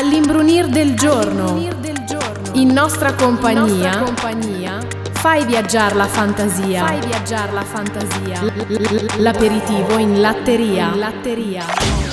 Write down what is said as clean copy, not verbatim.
All'imbrunir del giorno, in nostra compagnia, fai viaggiare la fantasia. L'aperitivo in latteria.